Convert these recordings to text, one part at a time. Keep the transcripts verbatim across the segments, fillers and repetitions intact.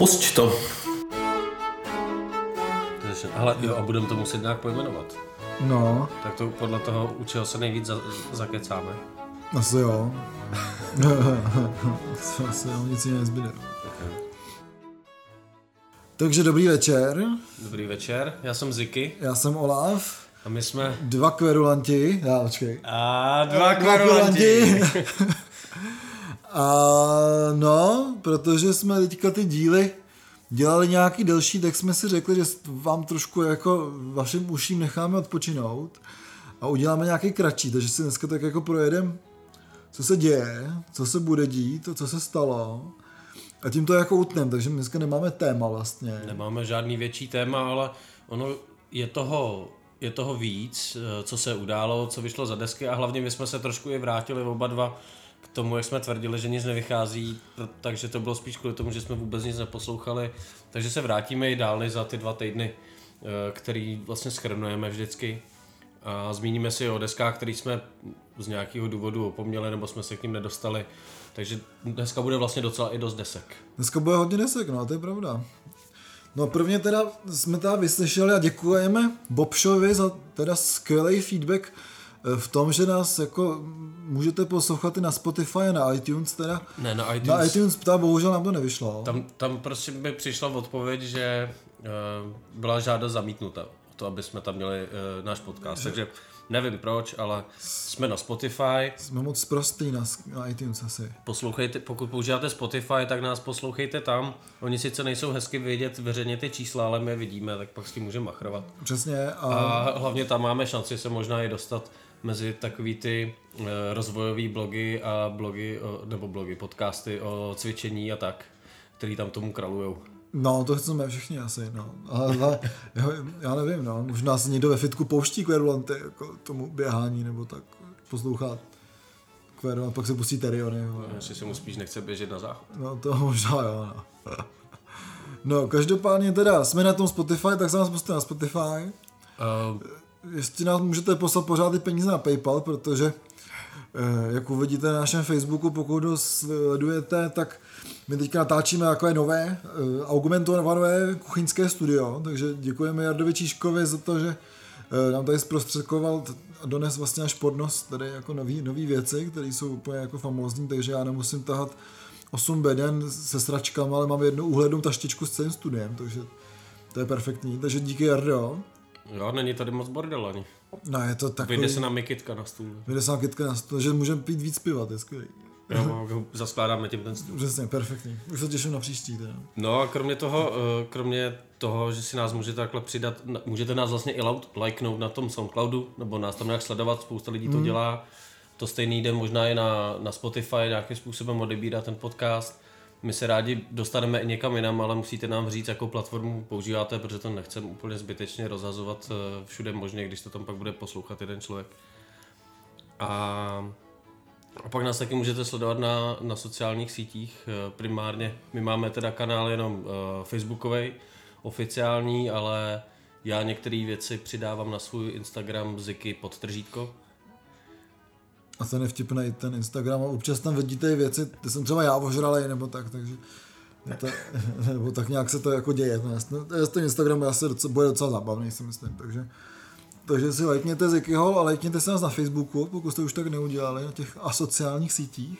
Pusť to. Hele, jo, a budeme to muset nějak pojmenovat. No. Tak to podle toho, u čeho se nejvíc za, zakecáme. Asi jo. Asi jo, nic jiného nezbyde. Okay. Takže dobrý večer. Dobrý večer, já jsem Ziki. Já jsem Olav. A my jsme... Dva kverulanti. Já, počkej. A dva kverulanti. A no, protože jsme teďka ty díly dělali nějaký delší, tak jsme si řekli, že vám trošku jako vašim uším necháme odpočinout a uděláme nějaký kratší, takže si dneska tak jako projedeme, co se děje, co se bude dít, co se stalo a tím to jako utnem, takže dneska nemáme téma vlastně. Nemáme žádný větší téma, ale ono je toho, je toho víc, co se událo, co vyšlo za desky a hlavně my jsme se trošku i vrátili oba dva k tomu, jak jsme tvrdili, že nic nevychází, takže to bylo spíš kvůli tomu, že jsme vůbec nic neposlouchali, takže se vrátíme i dále za ty dva týdny, který vlastně shrnujeme vždycky a zmíníme si o deskách, který jsme z nějakého důvodu opomněli nebo jsme se k ním nedostali, takže dneska bude vlastně docela i dost desek. Dneska bude hodně desek, no to je pravda. No prvně teda jsme teda vyslyšeli a děkujeme Bobšovi za teda skvělý feedback v tom, že nás jako můžete poslouchat i na Spotify a na iTunes teda. Ne, na iTunes. Na iTunes ta bohužel nám to nevyšlo. Tam, tam prostě by přišla odpověď, že uh, byla žádost zamítnuta o to, aby jsme tam měli uh, náš podcast. Takže nevím proč, ale jsme na Spotify. Jsme moc prostý na, na iTunes asi. Poslouchejte, pokud používáte Spotify, tak nás poslouchejte tam. Oni sice nejsou hezky vidět veřejně ty čísla, ale my je vidíme, tak pak s tím můžeme machrovat. Přesně. A... a hlavně tam máme šanci se možná i dostat mezi takový ty e, rozvojový blogy a blogy, o, nebo blogy, podcasty o cvičení a tak, který tam tomu kralujou. No, to chceme všichni asi, no. Ale já, já nevím, no. Možná se někdo ve fitku pouští kverulanty, jako tomu běhání, nebo tak poslouchat kveru a pak se pustí teriony. No, jestli se mu spíš nechce běžet na záchod. No, to možná jo, no. No, každopádně teda, jsme na tom Spotify, tak se nás pustí na Spotify. Uh... Jestli nás můžete poslat pořád i peníze na PayPal, protože jak uvidíte na našem Facebooku, pokud ho sledujete, tak my teďka natáčíme takové nové augmentované kuchyňské studio, takže děkujeme Jardovi Číškovi za to, že nám tady zprostředkoval a dones vlastně až pod nos tady jako nový, nový věci, které jsou úplně jako famózní, takže já nemusím tahat osm beden se sračkama, ale mám jednu úhlednou taštičku s celým studiem, takže to je perfektní, takže díky Jardo. Jo, není tady moc bordel ani. No je to takový... Vyjde se nám i kytka na stůl. Vyjde se nám kytka na stůl, že můžeme pít víc piva, to je skvělý. Jo, zaskládáme tím ten stůl. Přesně, perfektní. Už se těším na příští teda. No a kromě toho, kromě toho, že si nás můžete takhle přidat, můžete nás vlastně i lajknout na tom Soundcloudu, nebo nás tam nějak sledovat, spousta lidí to mm. dělá. To stejný den možná i na, na Spotify, nějakým způsobem odebírá ten podcast. My se rádi dostaneme i někam jinam, ale musíte nám říct, jakou platformu používáte, protože to nechceme úplně zbytečně rozhazovat všude možně, když to tam pak bude poslouchat jeden člověk. A, a pak nás taky můžete sledovat na, na sociálních sítích primárně. My máme teda kanál jenom facebookový, oficiální, ale já některé věci přidávám na svůj Instagram Ziki podtržítko. A ten je vtipnej, ten Instagram, a občas tam vidíte i věci, ty jsem třeba já ožralej, nebo tak, takže, to, nebo tak nějak se to jako děje. S tím Instagramem asi docela, bude docela zábavný, si myslím, takže, takže si lajkněte Zikyho a lajkněte se nás na Facebooku, pokud jste už tak neudělali, na těch asociálních sítích,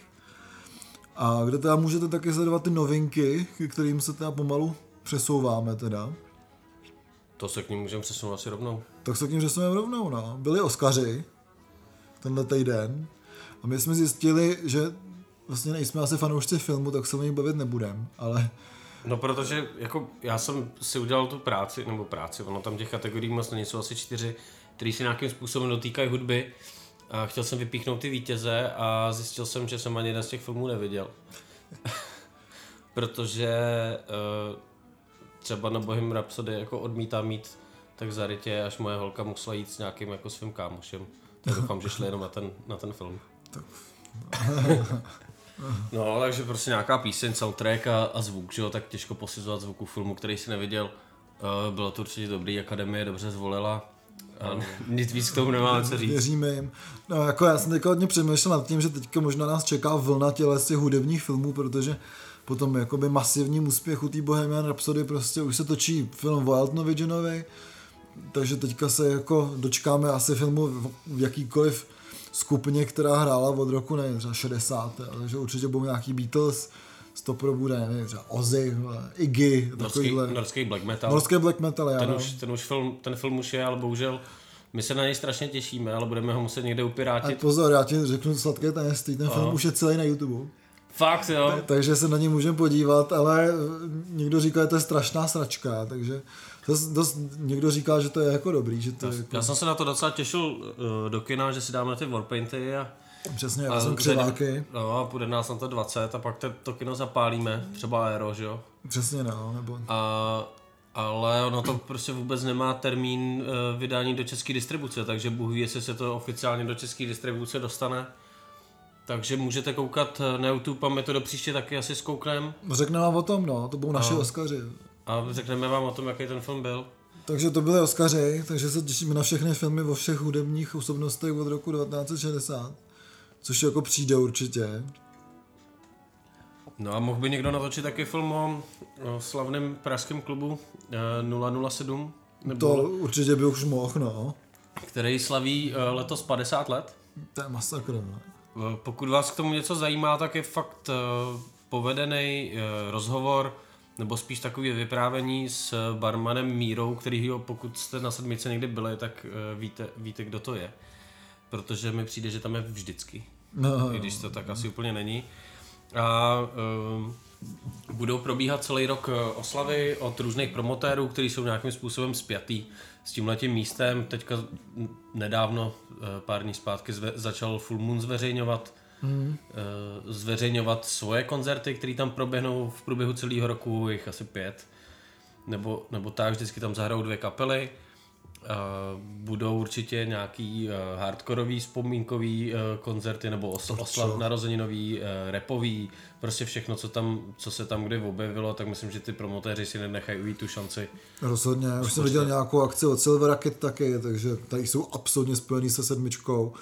a kde teda můžete taky sledovat ty novinky, kterým se teda pomalu přesouváme teda. To se k ním můžeme přesunout asi rovnou. Tak se k ním přesuneme rovnou, no. Byli Oscary tenhle týden. A my jsme zjistili, že vlastně nejsme asi fanoušci filmu, tak se o něj bavit nebudem, ale... No protože jako já jsem si udělal tu práci, nebo práci, ono tam těch kategorií moc není, jsou asi čtyři, který si nějakým způsobem dotýkají hudby. A chtěl jsem vypíchnout ty vítěze a zjistil jsem, že jsem ani jeden z těch filmů neviděl. Protože uh, třeba na Bohemian Rhapsody jako odmítá mít tak zarytě, až moje holka musela jít s nějakým jako svým kámošem. Já doufám, že šli jenom na ten, na ten film. No, takže prostě nějaká píseň, soundtrack a, a zvuk, že jo, tak těžko posuzovat zvuku filmu, který jsi neviděl. Uh, bylo to určitě dobrý, akademie dobře zvolila. A nic víc k tomu nemáme co říct. Věříme jim. No, jako já jsem teďka hodně přemýšlel nad tím, že teďka možná nás čeká vlna tělesi hudebních filmů, protože po tom jakoby masivním úspěchu té Bohemian Rhapsody prostě už se točí film Wild Jonovej, takže teďka se jako dočkáme asi filmu v jakýkoliv skupině, která hrála od roku, nevím, třeba šedesát, takže určitě budou nějaký Beatles, sto pro bude, nevím, třeba Ozzy, Iggy, takovýhle. Norský black metal. Norský black metal, já ten už, ten, už film, ten film už je, ale bohužel my se na něj strašně těšíme, ale budeme ho muset někde upirátit. A pozor, já ti řeknu sladké tajemství, ten film už je celý na YouTube. Fakt, jo. Takže se na něj můžeme podívat, ale někdo říká, že to je strašná sračka, takže dost, dost, někdo říká, že to je jako dobrý. Že to já, je jako... já jsem se na to docela těšil do kina, že si dáme ty warpainty a... Přesně, já jsem křiváky. No a půjde nás na to dvacet a pak te, to kino zapálíme, třeba aero, že jo? Přesně, no, nebo... A, ale ono to prostě vůbec nemá termín vydání do české distribuce, takže Bůh ví, jestli se to oficiálně do české distribuce dostane. Takže můžete koukat na YouTube a my to do příště taky asi zkoukneme. Řekneme vám o tom, no, to budou naši Oscary. A řekneme vám o tom, jaký ten film byl. Takže to byly Oscary, takže se těšíme na všechny filmy o všech hudebních osobnostech od roku devatenáct set šedesát. Což jako přijde určitě. No a mohl by někdo natočit taky film o, o slavném pražském klubu nula nula sedm? Nebo to určitě by už mohl, no. Který slaví letos padesát let. To je masakr, no. Pokud vás k tomu něco zajímá, tak je fakt povedený rozhovor, nebo spíš takové vyprávění s barmanem Mírou, kterýho, pokud jste na sedmice někdy byli, tak víte, víte, kdo to je. Protože mi přijde, že tam je vždycky, no, i když to tak asi úplně není. A um, budou probíhat celý rok oslavy od různých promotérů, kteří jsou nějakým způsobem spjatý s tímhletím místem. Teďka nedávno, pár dní zpátky, zve- začal Full Moon zveřejňovat, mm. zveřejňovat svoje koncerty, které tam proběhnou v průběhu celého roku, jich asi pět. Nebo, nebo tak, vždycky tam zahrajou dvě kapely. Uh, budou určitě nějaký uh, hardkorový, vzpomínkový uh, koncerty nebo osl- oslav narozeninový, uh, rapový, prostě všechno, co, tam, co se tam kdy objevilo, tak myslím, že ty promotéři si nenechají ujít tu šanci. Rozhodně, já už jsem viděl nějakou akci od Silver Rocket taky, takže tady jsou absolutně spojený se sedmičkou,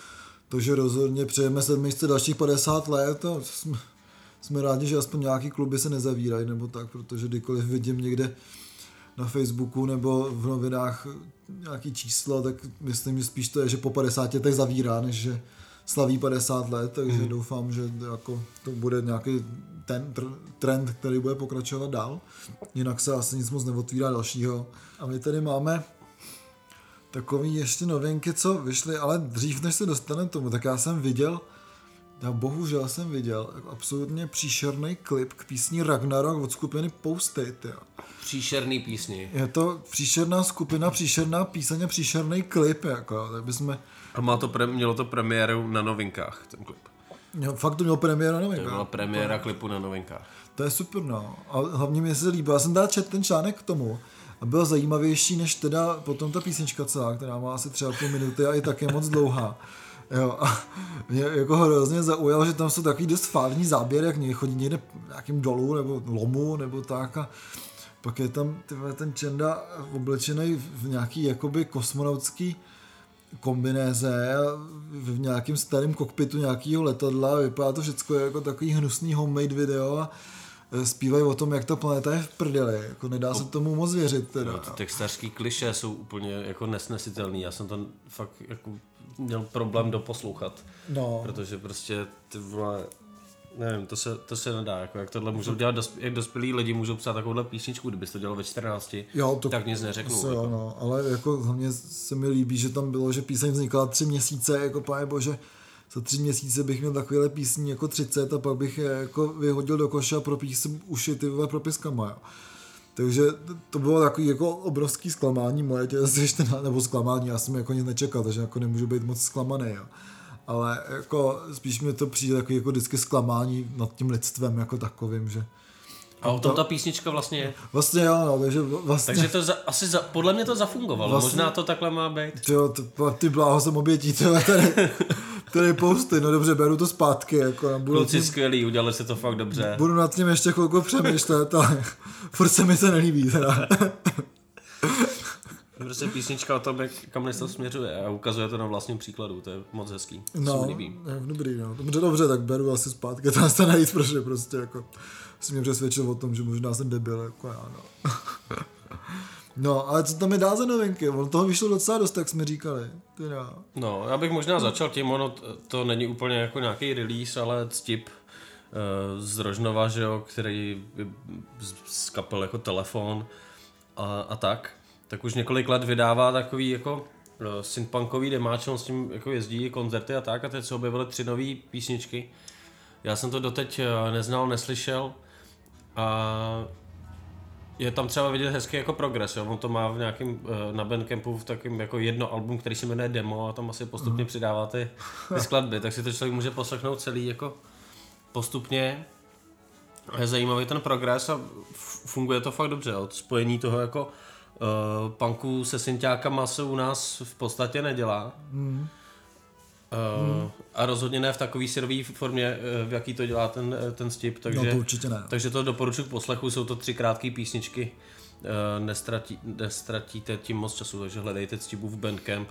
takže rozhodně přejeme sedmičce dalších padesát let a jsme, jsme rádi, že aspoň nějaký kluby se nezavírají nebo tak, protože kdykoliv vidím někde na Facebooku nebo v novinách nějaký číslo, tak myslím, že spíš to je, že po padesáti letech zavírá, než že slaví padesát let, takže mm. doufám, že jako to bude nějaký ten trend, který bude pokračovat dál. Jinak se asi nic moc neotvírá dalšího. A my tady máme takový ještě novinky, co vyšly, ale dřív, než se dostaneme tomu, tak já jsem viděl, já bohužel jsem viděl absolutně příšerný klip k písni Ragnarok od skupiny Poustej. Příšerný písni. Je to příšerná skupina, příšerná píseň a příšerný klip. Jako, tak bychom... A má to pre... mělo to premiéru na Novinkách, ten klip. Jo, fakt to mělo premiéru na Novinkách. To mělo premiéra to... klipu na Novinkách. To je super, no. A hlavně mě se líbilo. Já jsem dál četl ten článek k tomu a byl zajímavější než teda potom ta písnička celá, která má asi třeba půl minuty a i tak je moc dlouhá. Jo, a mě jako hrozně zaujalo, že tam jsou takový dost fádní záběry, jak někde chodí někde nějakým dolů nebo lomu nebo tak a pak je tam tyhle, ten Čenda oblečený v nějaký jakoby kosmonautský kombinéze v nějakém starém kokpitu nějakého letadla, vypadá to všecko jako takový hnusný homemade video a zpívají o tom, jak ta planeta je v prdeli, jako nedá se tomu moc věřit teda. No, ty textařský klišé jsou úplně jako nesnesitelný, já jsem tam fakt jako měl problém doposlouchat, no. Protože prostě ty vole, nevím, to se, to se nedá, jako jak tohle můžou dělat, dosp, jak dospělí lidi můžou psát takovouhle písničku, kdyby to dělal ve čtrnácti, jo, to, tak nic neřeknu. Se, jako. Jo, no, ale jako hlavně se mi líbí, že tam bylo, že píseň vznikla tři měsíce, jako páne bože, za tři měsíce bych měl takovéhle písní jako třicet a pak bych je jako vyhodil do koše a propíš uši ty vole propiskama, jo. Takže to bylo takový jako obrovský zklamání moje těžké, nebo zklamání, já jsem jako nic nečekal, takže jako nemůžu být moc zklamaný, jo. Ale jako spíš mi to přijde takový jako vždycky zklamání nad tím lidstvem jako takovým, že... A o tom ta písnička vlastně je. Vlastně jo, no, takže vlastně... Takže to za, asi za, podle mě to zafungovalo, vlastně, možná to takhle má být. Jo, ty bláho jsem obětí, tyhle tady, tady Pousty, no dobře, beru to zpátky, jako... Budu kluci tím, skvělý, udělali se to fakt dobře. Budu nad tím ještě chvilku přemýšlet, ale furt se mi to nelíbí, teda. prostě písnička o tom, jak kam dnes to směřuje a ukazuje to na vlastním příkladu, to je moc hezký. No, je, dobrý, no. Dobře, dobře, tak beru asi zpátky, to se najíc, protože prostě jako si mě přesvědčil o tom, že možná jsem debil, jako já, no. No, ale co tam je dál za novinky? On toho vyšlo docela dost, jak jsme říkali. Teda. No, já bych možná začal tím, ono to není úplně jako nějaký release, ale Stip z Rožnova, že jo, který z kapel jako Telefon a, a tak, tak už několik let vydává takový jako synthpunkový demáč, on s tím jako jezdí koncerty a tak, a teď se objevily tři nové písničky. Já jsem to doteď neznal, neslyšel a je tam třeba vidět hezký jako progres, jo? On to má v nějakým, na Bandcampu v takovým jako jedno album, který se jmenuje Demo a tam asi postupně mm. přidává ty, ty skladby, tak si to člověk může poslechnout celý jako postupně. Je zajímavý ten progres a funguje to fakt dobře, jo? Spojení toho jako uh, punku se synťákama se u nás v podstatě nedělá. Mm. Hmm. A rozhodně ne v takový syrový formě, v jaký to dělá ten, ten Stip, takže, no to určitě ne. Takže to doporučuji k poslechu, jsou to tři krátké písničky, nestratí, nestratíte tím moc času, takže hledejte Stipův Bandcamp,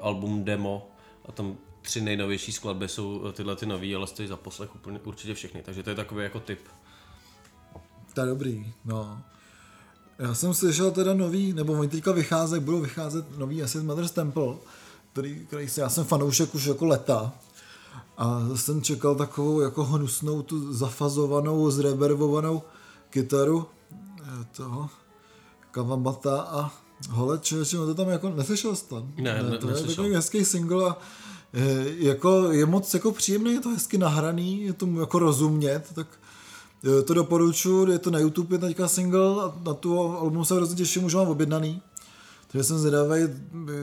album Demo a tam tři nejnovější skladby jsou tyhle ty nový, ale stojí za poslech úplně, určitě všechny, takže to je takový jako tip. To je dobrý, no. Já jsem slyšel teda nový, nebo oni teďka vycházet, budou vycházet nový asi z Mother's Temple, Který, který, já jsem fanoušek už jako leta a jsem čekal takovou jako hnusnou tu zafazovanou, zreverbovanou kytaru toho Kawabata a hele člověče, no to tam jako neslyšel jsi tam. Ne, ne, to ne, je takový hezký single a je, jako, je moc jako příjemný, je to hezky nahraný, je tomu jako rozumět, tak to doporučuji, je to na YouTube, je teďka single a na tu album se hrozně těším, už mám objednaný. Takže jsem zvědavý,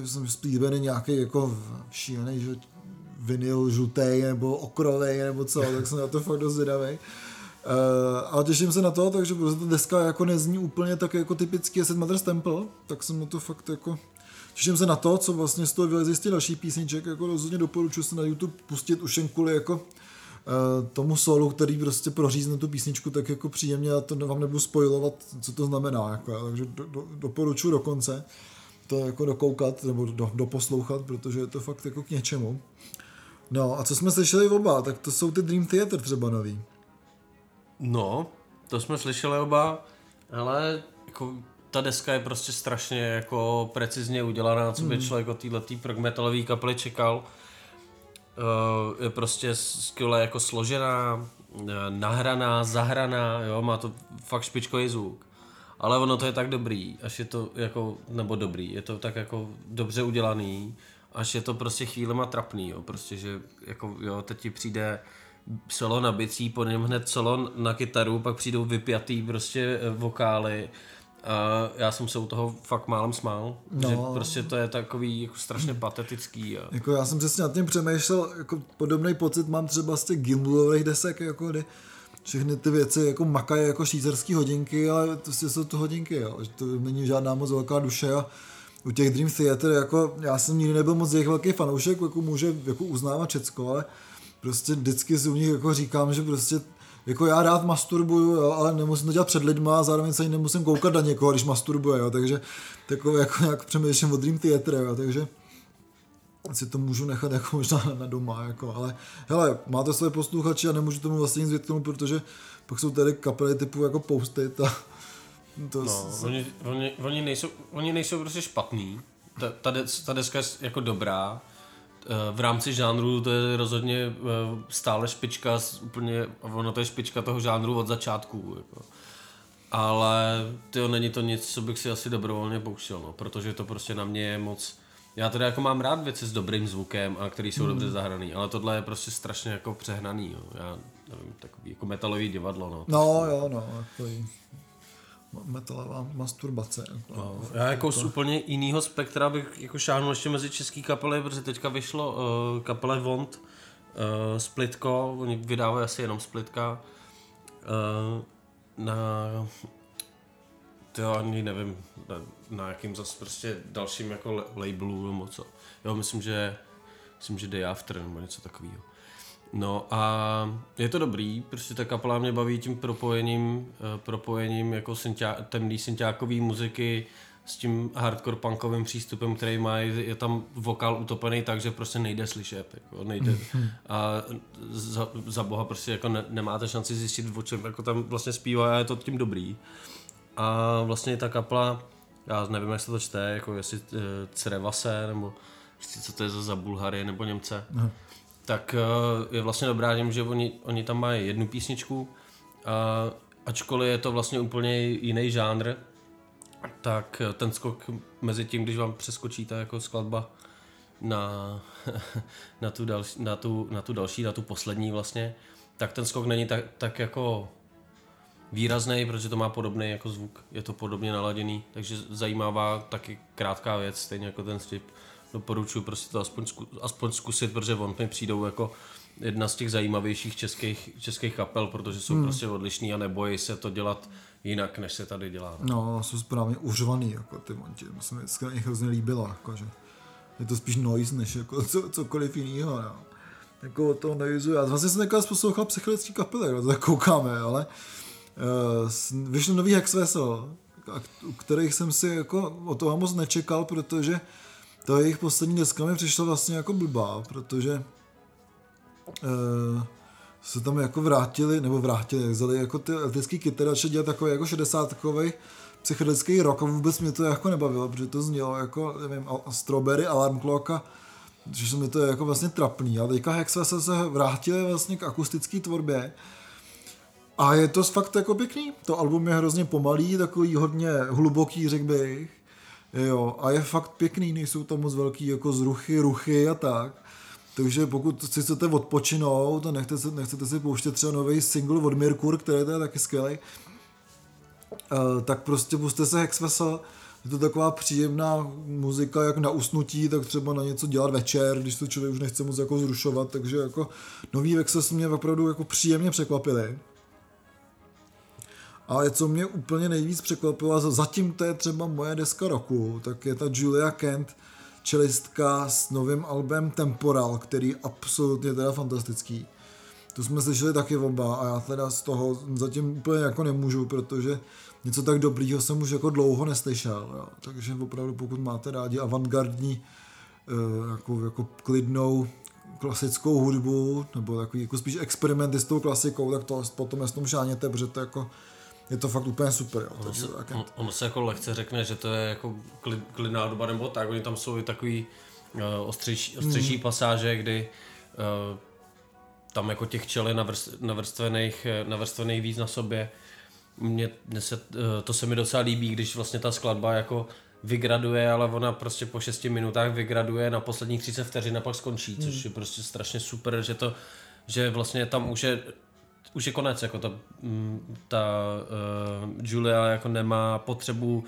jsem splýbený nějaký jako šílený vinyl žlutej nebo okrovej nebo co, tak jsem na to fakt dost zvědavý. Uh, ale těším se na to, takže protože ta deska jako nezní úplně tak jako typický Set Mother's Temple, tak jsem na to fakt jako... Těším se na to, co vlastně z toho vyleze z těch dalších písniček, jako rozhodně doporučuji se na YouTube pustit už jen kvůli jako uh, tomu solu, který prostě prořízne tu písničku tak jako příjemně a to vám nebudu spoilovat, co to znamená, jako, takže do, do, doporučuji dokonce. To jako dokoukat nebo do, doposlouchat, protože je to fakt jako k něčemu. No a co jsme slyšeli oba, tak to jsou ty Dream Theater třeba nový. No, to jsme slyšeli oba, ale jako ta deska je prostě strašně jako precizně udělaná, co by mm. člověk od této progmetalový kapely čekal. Je prostě skvěle jako složená, nahraná, zahraná, jo, má to fakt špičkový zvuk. Ale ono to je tak dobrý, až je to jako, nebo dobrý, je to tak jako dobře udělaný, až je to prostě chvílema trapný, jo, prostě, že jako, jo, teď ti přijde solo na bicí, po něm hned solo na kytaru, pak přijdou vypjatý prostě vokály a já jsem se u toho fakt málem smál, no. Že prostě to je takový jako strašně patetický. A... Jako já jsem přesně nad tím přemýšlel, jako podobný pocit mám třeba z těch Gimbulových desek, jako kdy... Všechny ty věci jako makají jako švýcarský hodinky, ale to jsou to hodinky, jo. Že to není žádná moc velká duše a u těch Dream Theater, jako já jsem nikdy nebyl moc jejich velký fanoušek, jako může jako uznávat všecko, ale prostě vždycky si u nich jako říkám, že prostě jako já rád masturbuju, jo, ale nemusím to dělat před lidma a zároveň se ani nemusím koukat na někoho, když masturbuje, jo. Takže jako, jako nějak přemýšlím o Dream Theater, jo. Takže si to můžu nechat jako možná na doma, jako, ale hele, má to své posluchači a nemůžu tomu vlastně nic větknout, protože pak jsou tady kapely typu jako Poustej a to... No, s... oni, oni, oni, nejsou, oni nejsou prostě špatný, ta, ta, ta deska je jako dobrá, v rámci žánru to je rozhodně stále špička, úplně, ono to je špička toho žánru od začátku, jako. Ale tyjo, není to nic, co bych si asi dobrovolně pouštěl, no, protože to prostě na mě je moc... Já teda jako mám rád věci s dobrým zvukem a který jsou mm. dobře zahraný, ale tohle je prostě strašně jako přehnaný, jo. Já nevím, takový jako metalový divadlo, no. No jo, no, takový metalová masturbace. Jako, no, jako já jako to... z úplně jinýho spektra bych jako šáhnul ještě mezi český kapely, protože teďka vyšlo uh, kapele Vond, uh, Splitko, oni vydávají asi jenom Splitka, uh, na... To ani nevím, na, na jakým zase prostě dalším jako labelu nebo co. Jo, myslím, že myslím, že Day After nebo něco takového. No a je to dobrý, prostě ta kapela mě baví tím propojením, propojením jako synťá, temný synťákový muziky s tím hardcore punkovým přístupem, který má, je tam vokál utopený tak, že prostě nejde slyšet, jako nejde. A za, za boha prostě jako ne, nemáte šanci zjistit, o čem jako tam vlastně zpívá, a je to tím dobrý. A vlastně ta kapla, já nevím, jak se to čte, jako jestli e, Crevase, nebo jestli co to je za, za Bulhary nebo Němce, aha, tak e, je vlastně dobrá tím, že oni, oni tam mají jednu písničku, a, ačkoliv je to vlastně úplně jiný žánr, tak ten skok mezi tím, když vám přeskočí ta jako skladba na, na, tu další, na, tu, na tu další, na tu poslední vlastně, tak ten skok není tak, tak jako výrazný, protože to má podobný jako zvuk, je to podobně naladěný, takže zajímavá taky krátká věc, stejně jako ten Stip. Doporučuji prostě to aspoň, zku, aspoň zkusit, protože on mi přijdou jako jedna z těch zajímavějších českých, českých kapel, protože jsou hmm. prostě odlišný a nebojí se to dělat jinak, než se tady dělá. Ne? No, jsou správně uřvaný, jako ty monti, to se mi hrozně líbilo, jako, že je to spíš noise, než jako co, cokoliv jinýho, no. Jako od toho noizu, já vlastně jsem takhle poslouchal psychologický kapely, na to tak koukáme, ale uh, vyšlo nový Hexvessel, u kterých jsem si jako o toho moc nečekal, protože to jejich poslední deska mi přišla vlastně jako blbá, protože Uh, se tam jako vrátili, nebo vrátili, vzali jako ty elektrický kytarače dělat takový jako šedesátkovej psychedelický rock a vůbec mě to jako nebavilo, protože to znělo jako, nevím, Strawberry, Alarm Clock a že mi to je jako vlastně trapný, ale teďka Hexvessel se vrátili vlastně k akustické tvorbě a je to fakt jako pěkný, to album je hrozně pomalý, takový hodně hluboký, řekl bych, jo, a je fakt pěkný, nejsou tam moc velký jako zruchy, ruchy a tak. Takže pokud si chcete odpočinout a nechcete, nechcete si pouštět třeba nový single od Mirkur, který je taky skvělý, tak prostě pusťte se Hexvessel. Je to taková příjemná muzika, jak na usnutí, tak třeba na něco dělat večer, když to člověk už nechce moc jako zrušovat. Takže jako nový Hexvessel mě opravdu jako příjemně překvapily. Ale co mě úplně nejvíc překvapilo, zatím to je třeba moje deska roku, tak je ta Julia Kent, čelistka s novým albem Temporal, který je absolutně teda fantastický. To jsme slyšeli taky oba a já teda z toho zatím úplně jako nemůžu, protože něco tak dobrýho jsem už jako dlouho neslyšel. Jo. Takže opravdu pokud máte rádi avantgardní jako, jako klidnou klasickou hudbu nebo takový jako spíš experimentistou klasikou, tak to potom s tom šáněte, protože to jako je to fakt úplně super. Jo. Ono, se, on, ono se jako lehce řekne, že to je jako klid, klidná doba nebo tak. Oni tam jsou i takový uh, ostřejší, ostřejší mm. pasáže, kdy uh, tam jako těch čel je navrstvených, navrstvených víc na sobě. Mně, mně se, uh, to se mi docela líbí, když vlastně ta skladba jako vygraduje, ale ona prostě po šesti minutách vygraduje, na posledních třicet vteřin a pak skončí, mm. což je prostě strašně super, že to, že vlastně tam už je Už je konec, jako ta, ta uh, Julia jako nemá potřebu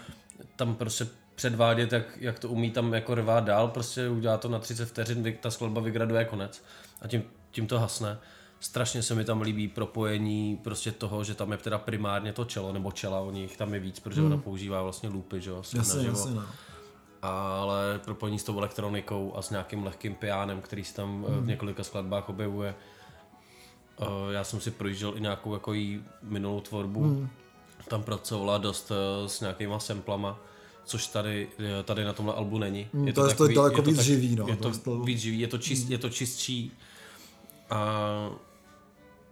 tam prostě předvádět, jak, jak to umí tam jako rvát dál, prostě udělá to na třicet vteřin, ta skladba vygraduje konec a tím, tím to hasne. Strašně se mi tam líbí propojení prostě toho, že tam je teda primárně to čelo, nebo čela, o nich tam je víc, protože hmm. ona používá vlastně loopy, že jo, jasně, jasně, no. Ale propojení s tou elektronikou a s nějakým lehkým piánem, který se tam hmm. v několika skladbách objevuje. Já jsem si projížděl i nějakou jako jí minulou tvorbu, hmm. tam pracovala dost s nějakýma samplama, což tady, tady na tomhle albu není. Hmm, je to, to je takový, to daleko je to víc tak, živý, no. Je to víc živý, je to, čist, hmm. je to čistší a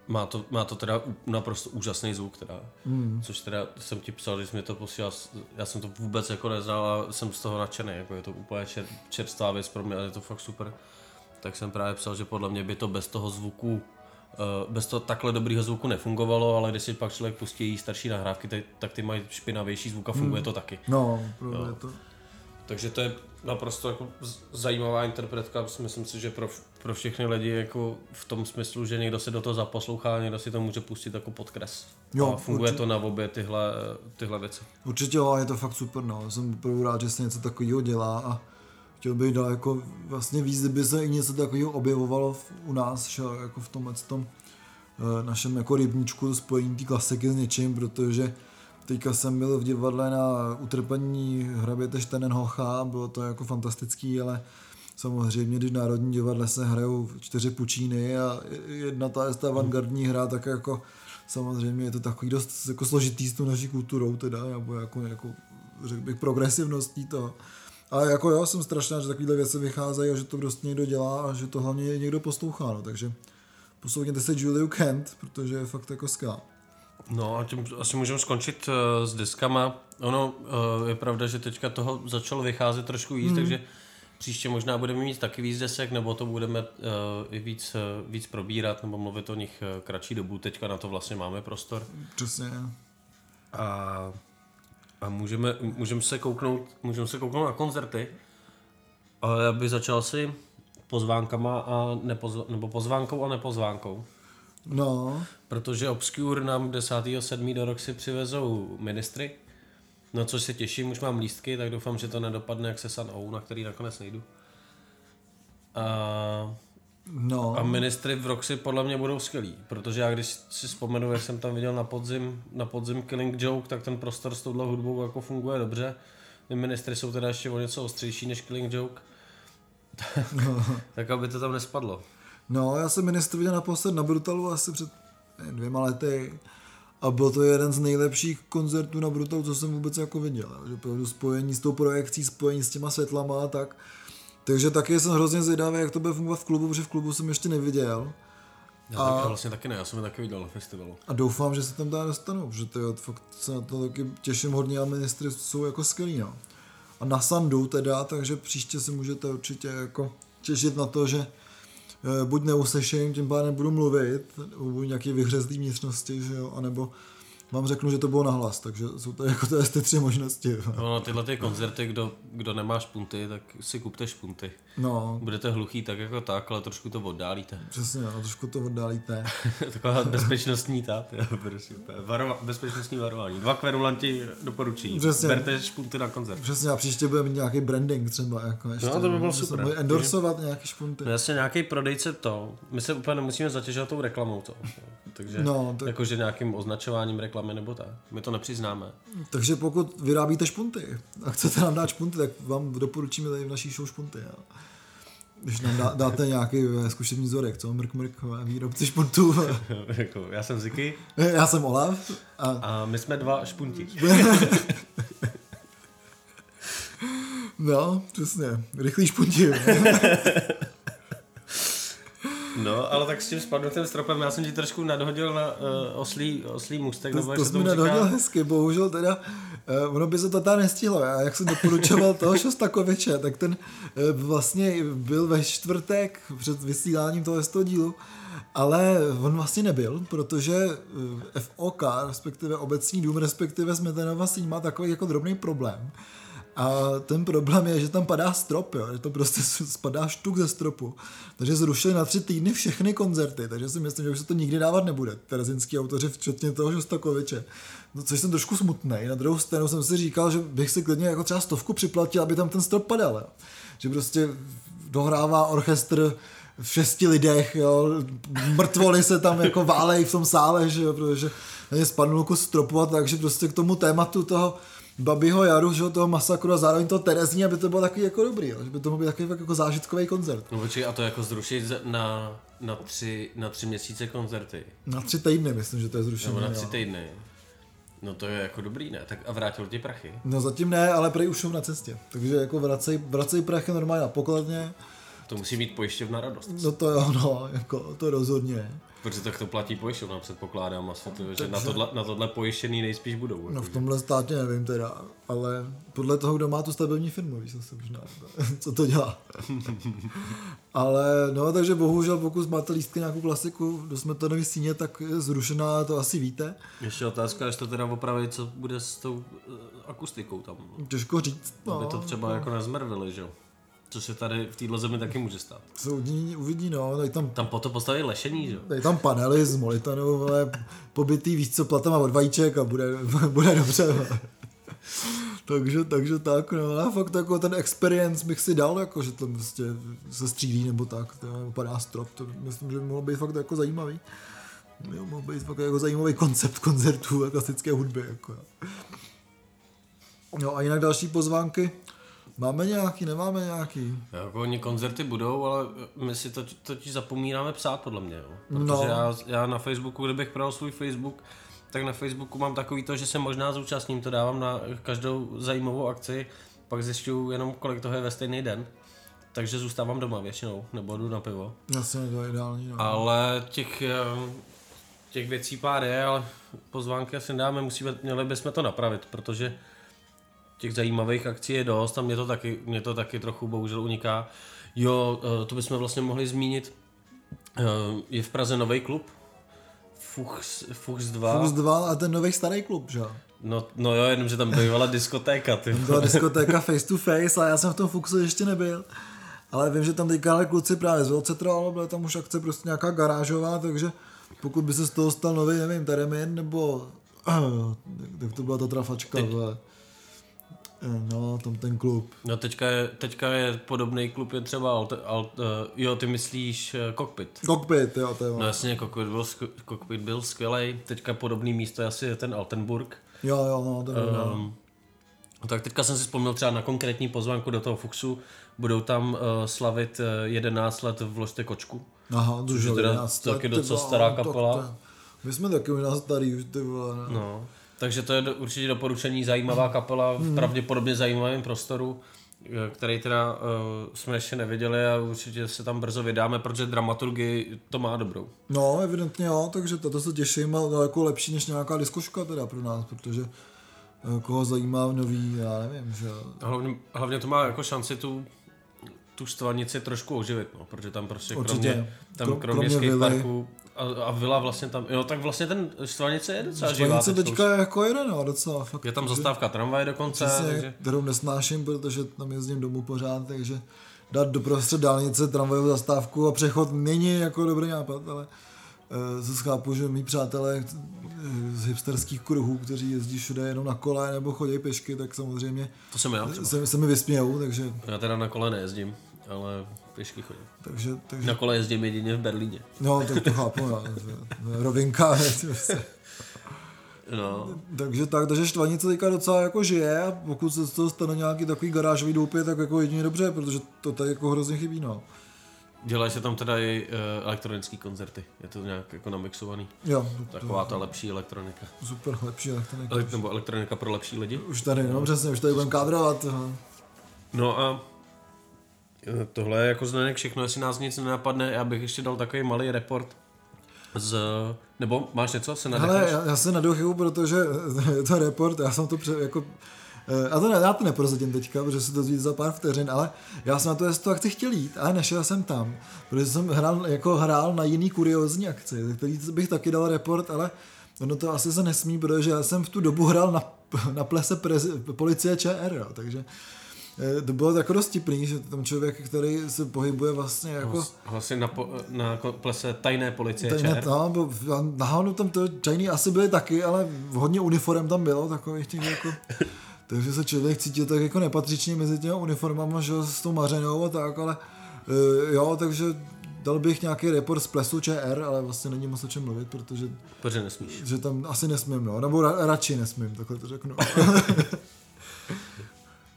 má to, má to teda naprosto úžasný zvuk teda, hmm. což teda jsem ti psal, když mi to posílal, já jsem to vůbec jako neznal a jsem z toho nadšený, jako je to úplně čer, čerstvá věc pro mě a je to fakt super. Tak jsem právě psal, že podle mě by to bez toho zvuku bez toho takhle dobrýho zvuku nefungovalo, ale když si pak člověk pustí starší nahrávky, tak, tak ty mají špinavější zvuk a funguje to taky. No, no. To. Takže to je naprosto jako zajímavá interpretka, myslím si, že pro, pro všechny lidi jako v tom smyslu, že někdo se do toho zaposlouchá, někdo si to může pustit jako podkres. Jo, a funguje určitě to na obě tyhle, tyhle věci. Určitě jo, je to fakt super, no. Jsem opravdu rád, že se něco takového dělá a chtěl bych dál jako vlastně víc, kdyby se i něco takového objevovalo v, u nás, že, jako v tomhle tom e, našem jako rybníčku spojení té klasiky s něčím, protože teďka jsem byl v divadle na utrpení hraběte Sternenhocha, bylo to jako fantastický, ale samozřejmě, když v Národní divadle se hrajou čtyři pučíny a jedna ta je ta avantgardní hra, tak jako samozřejmě je to takový dost jako složitý s tou naší kulturou teda, nebo jako, jako řekl bych, progresivností toho. Ale jako jo, jsem strašná, že takovýhle věci vycházejí a že to prostě někdo dělá a že to hlavně někdo poslouchá, no, takže poslouchněte se Juliu Kent, protože je fakt jako skvělá. No a tím asi můžeme skončit uh, s deskama. Ono uh, je pravda, že teďka toho začalo vycházet trošku víc, mm. takže příště možná budeme mít taky víc desek, nebo to budeme uh, i víc, uh, víc probírat, nebo mluvit o nich uh, kratší dobu. Teďka na to vlastně máme prostor. Přesně. A, a můžeme, můžeme, se kouknout, můžeme se kouknout na koncerty. Ale já bych začal si pozvánkama a nepozv- nebo pozvánkou a nepozvánkou. No. Protože Obscure nám desátého sedmého do Roxy přivezou Ministry. No, což se těším, už mám lístky, tak doufám, že to nedopadne jak se Sun-O, na který nakonec nejdu. A, no. a Ministry v Roxy podle mě budou skvělý, protože já když si vzpomenu, jak jsem tam viděl na podzim, na podzim Killing Joke, tak ten prostor s touhle hudbou jako funguje dobře. Ty Ministry jsou teda ještě o něco ostřejší než Killing Joke. Tak, no. tak aby to tam nespadlo. No, já jsem Ministry viděl naposled na Brutalu asi před dvěma lety. A byl to jeden z nejlepších koncertů na Brutalu, co jsem vůbec jako viděl. Že spojení s tou projekcí, spojení s těma světlama a tak. Takže taky jsem hrozně zvědavý, jak to bude fungovat v klubu, protože v klubu jsem ještě neviděl. Já a... taky vlastně taky ne, já jsem je taky viděl na festivalu. A doufám, že se tam dá dostanou, protože tyjo, fakt se na to taky těším hodně a Ministry jsou jako skvělí, no. A na Sandu teda, takže příště si můžete určitě jako těšit na to, že buď neuslyším, tím pádem budu mluvit, budu nějaký vyhřezlý vnitřnosti, že jo, anebo vám řeknu, že to bylo nahlas, takže jsou to jako ty tři možnosti. No, na tyhle ty koncerty, kdo, kdo nemá špunty, tak si kupte špunty. No. Budete hluchý tak jako tak, ale trošku to oddálíte. Přesně, no, trošku to oddálíte. Taková bezpečnostní tát, jo, prosím, Varova, bezpečnostní varování. Dva kverulanti doporučí, přesně. Berte špunty na koncert. Přesně, a příště budeme mít nějaký branding třeba, jako ještě. No, to by bylo super. Endorsovat nějaké špunty. No, jasně, nějaký prodejce to, my se úplně nemusíme zatěžovat tou reklamou to. Takže no, tak... jakože nějakým označováním reklamy nebo tak. My to nepřiznáme. Takže pokud vyrábíte špunty a chcete nám dát špunty, tak vám doporučíme tady v naší show špunty. Jo. Když nám dá, dáte nějaký zkušební vzorek, co? Mrk, mrk, výrobci špuntů. Já jsem Ziki. Já jsem Olav. A, a my jsme dva špunti. No, přesně. Rychlý špunti. No, ale tak s tím spadnutým stropem, já jsem ti trošku nadhodil na uh, oslí, oslí můstek. To, nebo to jsi mi nadhodil hezky, bohužel teda, uh, ono by se to tam nestihlo. Já jak jsem doporučoval toho Šostakoviče, tak ten uh, vlastně byl ve čtvrtek před vysíláním toho toho dílu, ale on vlastně nebyl, protože uh, F O K, respektive Obecní dům, respektive Smetanova síň má takový jako drobný problém. A ten problém je, že tam padá strop, jo? Že to prostě spadá štuk ze stropu. Takže zrušili na tři týdny všechny koncerty, takže si myslím, že už se to nikdy dávat nebude. Terezínský autoři, včetně toho Šostakoviče. No, což jsem trošku smutnej. Na druhou stranu jsem si říkal, že bych si klidně jako třeba stovku připlatil, aby tam ten strop padal. Jo? Že prostě dohrává orchestr v šesti lidech, jo? Mrtvoly se tam jako válejí v tom sále, že jo? Protože na ně spadnul kus stropu, takže prostě k tomu tématu toho Babiho Jaru, že toho masakru a zároveň toho Terezína, aby to bylo takový jako dobrý, jo? Že by to mohl být takový jako zážitkový koncert. No počkej, a to jako zrušit na, na, tři, na tři měsíce koncerty? Na tři týdny, myslím, že to je zrušené. Nebo na tři týdny. No to je jako dobrý, ne? Tak a vrátil ti prachy? No zatím ne, ale prej už jsou na cestě. Takže jako vracej, vracej prachy normálně na pokladně. To musí být pojišťovna radost. No to jo, no, jako to rozhodně. Protože tak to platí pojišťovna, předpokládám a světlu, že na tohle, na tohle pojištěný nejspíš budou. No v tomhle státě nevím teda, ale podle toho, kdo má tu stavební firmu, víš, co se možná, co to dělá. Ale no, takže bohužel, pokud máte lístky nějakou klasiku do Smetanovy síně, tak je zrušená, to asi víte. Ještě otázka, jestli to teda opravdu, co bude s tou akustikou tam. Těžko říct. No, aby to třeba no. jako nezmrvili, že jo. Co se tady v této zemi taky může stát. Soudní uvidí, no. Tady tam, tam potom postaví lešení, že jo? Tady tam panely s molitanou, ale pobytý víc co platama od vajíček a bude, bude dobře. takže, takže tak, no. A fakt jako ten experience bych si dal, jako, že tam vlastně se střílí nebo tak, nebo padá strop. To myslím, že by mohlo být fakt jako zajímavý. Jo, mohl být fakt jako zajímavý koncept koncertů a klasické hudby. Jako. No a jinak další pozvánky. Máme nějaký, nemáme nějaký. Jako oni koncerty budou, ale my si to totiž zapomínáme psát podle mě, jo. Protože no. já, já na Facebooku, kdybych pral svůj Facebook, tak na Facebooku mám takový to, že se možná zúčastním, to dávám na každou zajímavou akci, pak zjišťuju jenom, kolik toho je ve stejný den. Takže zůstávám doma většinou, nebo jdu na pivo. Jasně, to je ideální. No. Ale těch, těch věcí pár je, ale pozvánky asi dáme, musíme, měli bychom to napravit, protože těch zajímavých akcí je dost a mě to taky, mě to taky trochu bohužel uniká. Jo, to bychom vlastně mohli zmínit. Je v Praze nový klub, Fuchs, Fuchs dva. Fuchs dva a ten nový starý klub, že? No, no jo, jenomže tam byla diskotéka. Ty. Byla diskotéka face to face a já jsem v tom Fuchsu ještě nebyl. Ale vím, že tam teďka kluci právě z Volce trvalo, byla tam už akce prostě nějaká garážová, takže pokud by se z toho stal nový, nevím, Teremin, nebo tak to byla ta trafačka. Teď... ale... No, tam ten klub. No teďka je, teďka je podobný klub, je třeba, alt, alt, uh, jo, ty myslíš kokpit. Uh, kokpit, jo, to je. No jasně, kokpit byl, kokpit byl skvělej, teďka podobný místo je asi ten Altenburg. Jo, jo, no, to je. Um, tak teďka jsem si vzpomněl třeba na konkrétní pozvánku do toho Fuchsu, budou tam uh, slavit jedenáct let v Ložte kočku. Aha, což je teda taky docela stará kapela. Tak, tak. My jsme taky možná starý už, ty vole, ne? No. Takže to je určitě doporučení, zajímavá kapela v pravděpodobně zajímavém prostoru, který teda uh, jsme ještě neviděli a určitě se tam brzo vydáme, protože dramaturgii to má dobrou. No, evidentně jo, takže toto se těším, ale daleko lepší než nějaká diskoška teda pro nás, protože koho zajímá nový, já nevím, že... Hlavně, hlavně to má jako šanci tu, tu štvanici trošku oživit, no, protože tam prostě kromě, tam kromě skateparku... A, a vila vlastně tam, jo, tak vlastně ten Štvanice je docela živá. Štvanice teďka je jako jeden, no, docela. Fakt, je tam zastávka tramvaje dokonce. Přesně, takže... kterou nesnáším, protože tam jezdím domů pořád, takže dát doprostřed dálnice tramvajovou zastávku a přechod není jako dobrý nápad, ale e, se schápu, že mý přátelé z hipsterských kruhů, kteří jezdí všude jenom na kole nebo chodí pěšky, tak samozřejmě to se mi, se, se mi vysmějou, takže... Já teda na kole nejezdím, ale... pěšky chodím. Takže, takže... Na kole jezdím jedině v Berlíně. No, tak to chápu. No. Rovinka. No. Takže tak, takže Štvanice teďka docela jako žije a pokud se z toho stane nějaký takový garážový doupě, tak jako jedině dobře, protože to tady jako hrozně chybí. No. Dělají se tam teda i uh, elektronické koncerty. Je to nějak jako namixovaný. Jo, taková to, ta lepší elektronika. Super, lepší elektronika. Elek, nebo elektronika pro lepší lidi. Už tady, no, no přesně, už tady budeme kádrovat. No a tohle je jako znenek všechno, jestli nás nic nenapadne, já bych ještě dal takový malý report z... Nebo máš něco? Se Hele, já, já se naduchyju, protože je to report, já jsem to pře, jako... A to, ne, já to neprozadím teďka, protože se to dozvím za pár vteřin, ale já jsem na to, jestli to akci chtěl jít, ale nešel jsem tam, protože jsem hrál, jako hrál na jiný kuriózní akci, který bych taky dal report, ale ono to asi se nesmí, protože já jsem v tu dobu hrál na, na plese prezi, policie ČR, jo, takže... To bylo tak dost tipný, že tam člověk, který se pohybuje vlastně jako... Vlastně na, po, na plese tajné policie ČR. No, nahánu tam to, tajný asi byly taky, ale hodně uniform tam bylo, takových těch jako... Takže se člověk cítil tak jako nepatřičně mezi těmi uniformama, že s tou mařenou a tak, ale jo, takže dal bych nějaký report z plesu ČR, ale vlastně není moc o čem mluvit, protože... Protože nesmíš. Že tam asi nesmím, no, nebo ra, radši nesmím, takhle to řeknu.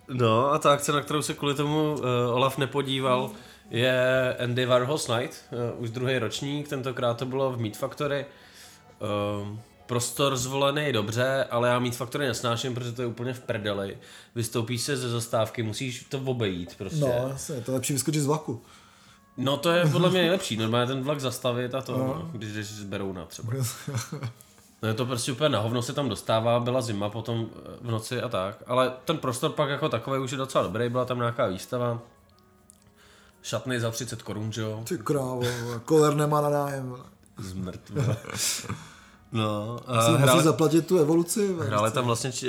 No a ta akce, na kterou se kvůli tomu uh, Olav nepodíval, je Andy Warhol's Night, uh, už druhý ročník, tentokrát to bylo v Meat Factory. Uh, prostor zvolený dobře, ale já Meat Factory nesnáším, protože to je úplně v prdeli. Vystoupíš se ze zastávky, musíš to obejít prostě. No jasně, to je lepší vyskočit z vlaku. No to je podle mě nejlepší, normálně ten vlak zastavit a to, no. No, když jdeš z Berouna třeba. No je to prostě úplně na hovno se tam dostává, byla zima potom v noci a tak, ale ten prostor pak jako takový už je docela dobrý, byla tam nějaká výstava, šatny za třicet korun, že jo? Ty krávo, koler nemá na nájem. Zmrt, no, hráli zaplatit tu evoluci. Hráli tam vlastně č-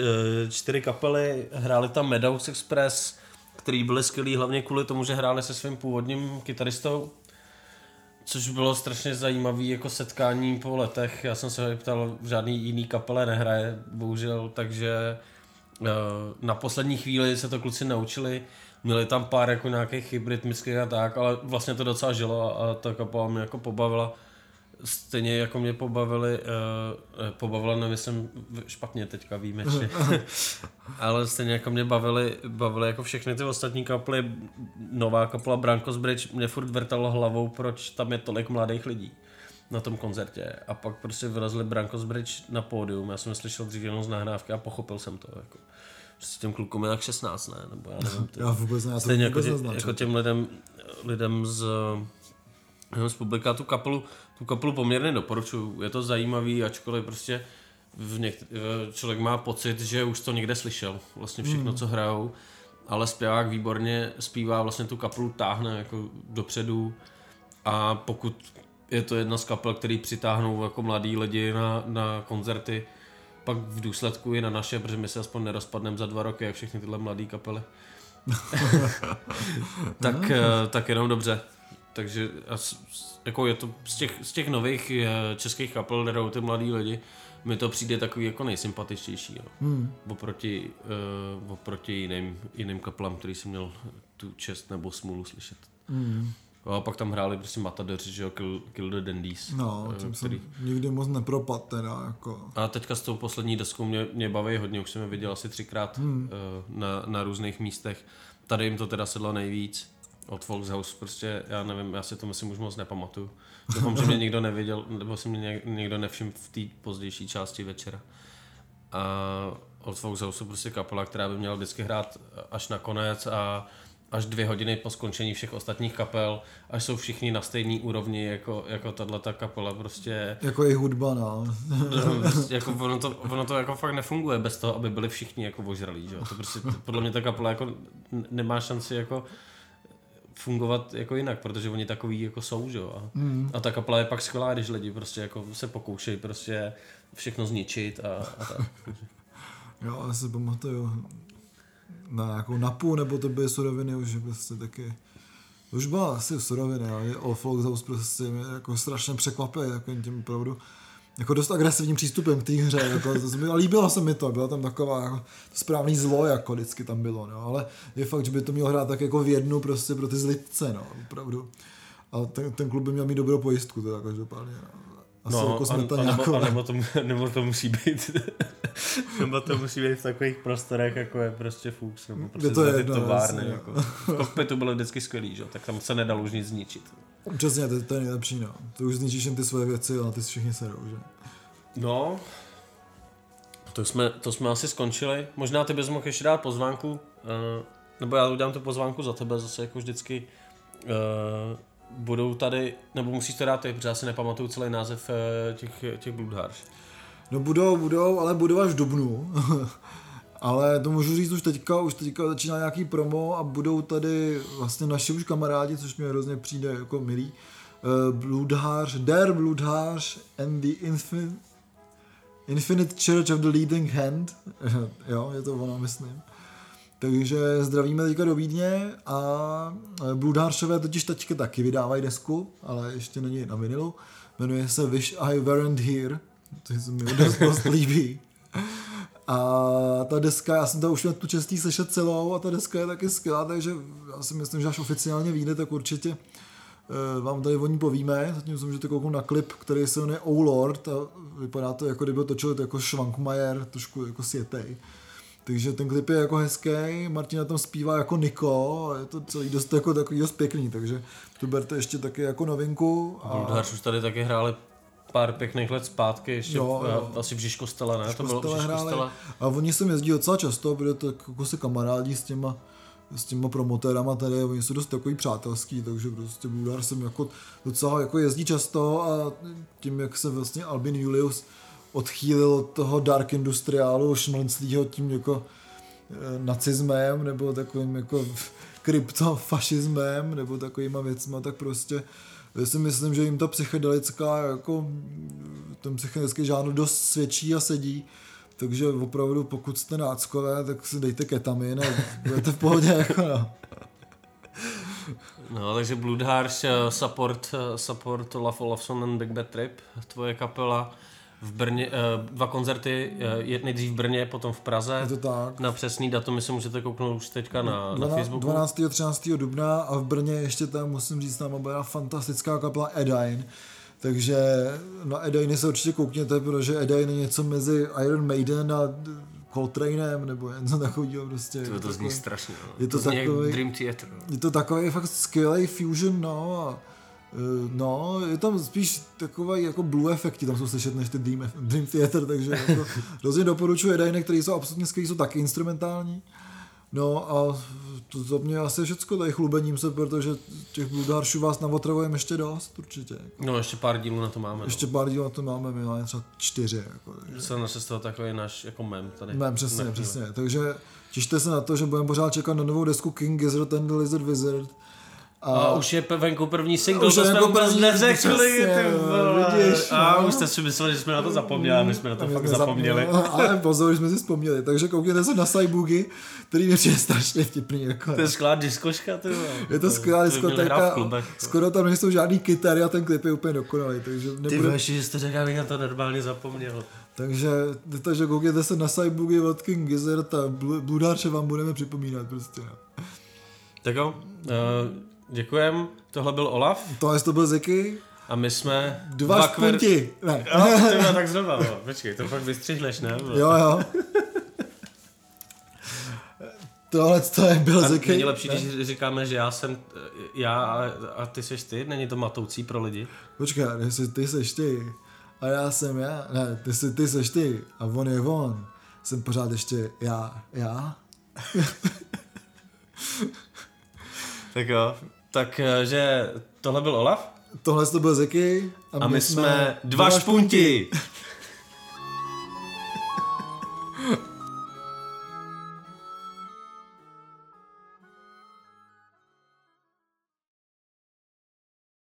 čtyři kapely, hráli tam Meadows Express, který byli skvělý hlavně kvůli tomu, že hráli se svým původním kytaristou. Což bylo strašně zajímavé jako setkání po letech. Já jsem se ptal, v žádný jiný kapele nehraje, bohužel, takže na poslední chvíli se to kluci naučili. Měli tam pár jako nějakých chyb rytmických a tak, ale vlastně to docela žilo a ta kapela mě jako pobavila. Stejně jako mě pobavili, eh, pobavila, nemyslím špatně teďka výjimečně, ale stejně jako mě bavili, bavili jako všechny ty ostatní kapely, nová kapela Brankos Bridge mě furt vrtalo hlavou, proč tam je tolik mladých lidí. na tom koncertě a pak prostě vyrazili Brankos Bridge na pódium, já jsem slyšel dřív jenom z nahrávky a pochopil jsem to jako. Prostě těm klukům je tak šestnáct, ne? Nebo já nevím. Ty... Já vůbec ne, já to stejně vůbec jako, tě, jako těm lidem, lidem z, z publika tu kapelu, tu kapelu poměrně doporučuju, je to zajímavý, ačkoliv prostě v někde, člověk má pocit, že už to někde slyšel, vlastně všechno, mm. co hrajou, ale zpěvák výborně zpívá, vlastně tu kapelu táhne jako dopředu a pokud je to jedna z kapel, který přitáhnou jako mladí lidi na, na koncerty, pak v důsledku i na naše, protože my se aspoň nerozpadneme za dva roky, jak všechny tyhle mladé kapely. tak, tak jenom dobře. Takže jako je to z těch, z těch nových českých kapel, kterou ty mladí lidi, mi to přijde takový jako nejsympatičtější. No. Hmm. Oproti, uh, oproti jiným, jiným kaplám, který jsem měl tu čest nebo smůlu slyšet. Hmm. A pak tam hráli prostě Matadoři, že jo, Kill, Kill the Dandies. No, tím který... jsem nikdy moc nepropad teda, jako. A teďka s tou poslední deskou mě, mě baví hodně, už jsem je viděl asi třikrát hmm. na, na různých místech. Tady jim to teda sedlo nejvíc. Od Volxhouse prostě, já nevím, já si to myslím už moc nepamatuju. Doufám, že mě nikdo neviděl, nebo si mě někdo nevšiml v té pozdější části večera. A od Volxhouse prostě kapela, která by měla vždycky hrát až na konec a až dvě hodiny po skončení všech ostatních kapel, až jsou všichni na stejné úrovni jako, jako tato kapela prostě. Jako i hudba, no. jako ono to, ono to jako fakt nefunguje bez toho, aby byli všichni jako ožralí, že jo. To prostě, podle mě ta kapela jako nemá šanci jako fungovat jako jinak, protože oni takový jako jsou, že jo. A, mm. a ta kapela je pak skvělá, když lidi prostě jako se pokoušejí prostě všechno zničit a, a tak. Jo, ale se pamatuju na nějakou napu, nebo to byly suroviny už prostě taky. Už byla asi suroviny, ale o Volxhouse prostě jako strašně překvapil takovým tím opravdu jako dost agresivním přístupem k té hře. Jako, a líbilo se mi to, bylo tam taková jako, to správný zlo, jako vždycky tam bylo, no, ale je fakt, že by to mělo hrát tak jako v jednu prostě pro ty zlitce, no, opravdu. A ten, ten klub by měl mít dobrou pojistku, teda každopádně, no. Asi no, jako a, a, nebo, a nebo, to, nebo to musí být nebo to musí být v takových prostorech, jako je prostě Fuchs, nebo prostě to je továrny. No, jako. V kokpitu bylo vždycky skvělý, že? Tak tam se nedalo už nic zničit. Přesně, to, to je nejlepší, no. To už zničíš jen ty svoje věci, ale ty si všichni sedou, že? No, to jsme, to jsme asi skončili. Možná ty bys mohl ještě dát pozvánku, nebo já udělám tu pozvánku za tebe zase, jako vždycky. Budou tady, nebo musíš to dát ty, protože já si nepamatuju celý název těch, těch Bloodharsh. No budou, budou, ale budou až v dubnu. Ale to můžu říct už teďka, už teďka začíná nějaký promo a budou tady vlastně naši už kamarádi, což mi hrozně přijde jako milý. Bloodharsh, Der Bloodharsh and the Infin- Infinite Church of the Leading Hand. Jo, je to ono, myslím. Takže zdravíme teďka do Vídně a Bloodharshové totiž teďka taky vydávají desku, ale ještě není na vinilu. Jmenuje se Wish I Weren't Here, to se mi dost, dost líbí. A ta deska, já jsem tam už měl tu čestí slyšet celou a ta deska je taky skvělá, takže já si myslím, že až oficiálně vyjde, tak určitě vám tady o ní povíme. Zatím jsem, že to kouknu na klip, který se jmenuje Oh Lord a vypadá to, jako kdyby ho točil jako Schwankmajer, trošku jako sjetej. Takže ten klip je jako hezký, Martin na tom zpívá jako Niko a je to celý dost jako takový dost pěkný, takže to berte ještě taky jako novinku. A Bloodharsh už tady taky hráli pár pěkných let zpátky, ještě jo, jo. Asi Břížko stala, ne? Břížko to bylo Břížko hráli. Stala. A oni sem jezdí docela často, protože to jako se kamarádí s těma, s těma promotérama tady, oni jsou dost takový přátelský, takže prostě Bloodharsh sem jako docela jako jezdí často a tím, jak se vlastně Albin Julius odchýlil od toho dark industriálu šmlnclýho tím jako e, nacismem nebo takovým jako kryptofašismem nebo takovýma věcma, tak prostě si myslím, že jim ta psychedelická jako ten psychedelický žánr dost svědčí a sedí, takže opravdu pokud jste náckové, tak si dejte ketamin a budete v pohodě jako no. No, takže Bloodharsh, support, support Olaf Olafsson and Big Bad Trip, tvoje kapela. V Brně, dva koncerty, nejdřív v Brně, potom v Praze. Je to tak. Na přesný datum se můžete kouknout už teďka na, na Facebooku. dvanáctého a třináctého dubna a v Brně ještě tam musím říct, tam byla fantastická kapela Eddine. Takže na Eddine se určitě koukněte, protože Eddine je něco mezi Iron Maiden a Coltraneem nebo něco takového prostě. To, to takový, zní strašně. Je to, to zní takový, Dream Theater. Je to takový fakt skvělý fusion, no a No, je tam spíš takový jako blue efekty, tam jsou slyšet než ty Dream, Dream Theater, takže jako rozhodně doporučuji Eddine, které jsou absolutně skvělé, jsou taky instrumentální. No a to za mě asi všecko tady chlubením se, protože těch bludáršů vás navotravujeme ještě dost, určitě. Jako. No ještě pár dílů na to máme. Ještě no. pár dílů na to máme, my máme třeba čtyři. Jako, se naše z toho takový náš jako mem tady. Mem, přesně, na přesně. Takže těšte se na to, že budeme pořád čekat na novou desku King Gizzard and the Lizard Wizard. A, a už je venku první single, to jsme vůbec neřekli. A už jste si mysleli, že jsme na to zapomněli, my jsme na to fakt zapomněli. Ale pozor, že jsme si vzpomněli, takže koukněte se na Cybugy, který mě přijde strašně vtipný. Jako. To je skvělá diskoška. Ty, je to skvělá diskotéka, skoro tam nejsou žádný kytary a ten klip je úplně dokonalý. Takže nebude... Ty věši, že jste řekl, abych na to normálně zapomněl. Takže, takže koukněte se na Cybugy od King Gizzard a Bludarče vám budeme připomínat prostě. Tak jo. Děkujem, tohle byl Olav. Tohle to byl Ziki. A my jsme... Dva, dva špunti. Kver... Ne. Jo, to bylo tak zhruba, bo. Počkej, to fakt vystřihneš, ne? Bo. Jo, jo. Tohle to je byl Ziki. Není lepší, ne? Když říkáme, že já jsem... Já a ty seš ty? Není to matoucí pro lidi? Počkej, jestli ty seš ty a já jsem já. Ne, ty seš ty, seš ty a on je on. Jsem pořád ještě já. Já? Tak jo. Takže tohle byl Olav. Tohle to byl Ziki. A, a my, my jsme dva špunti. špunti.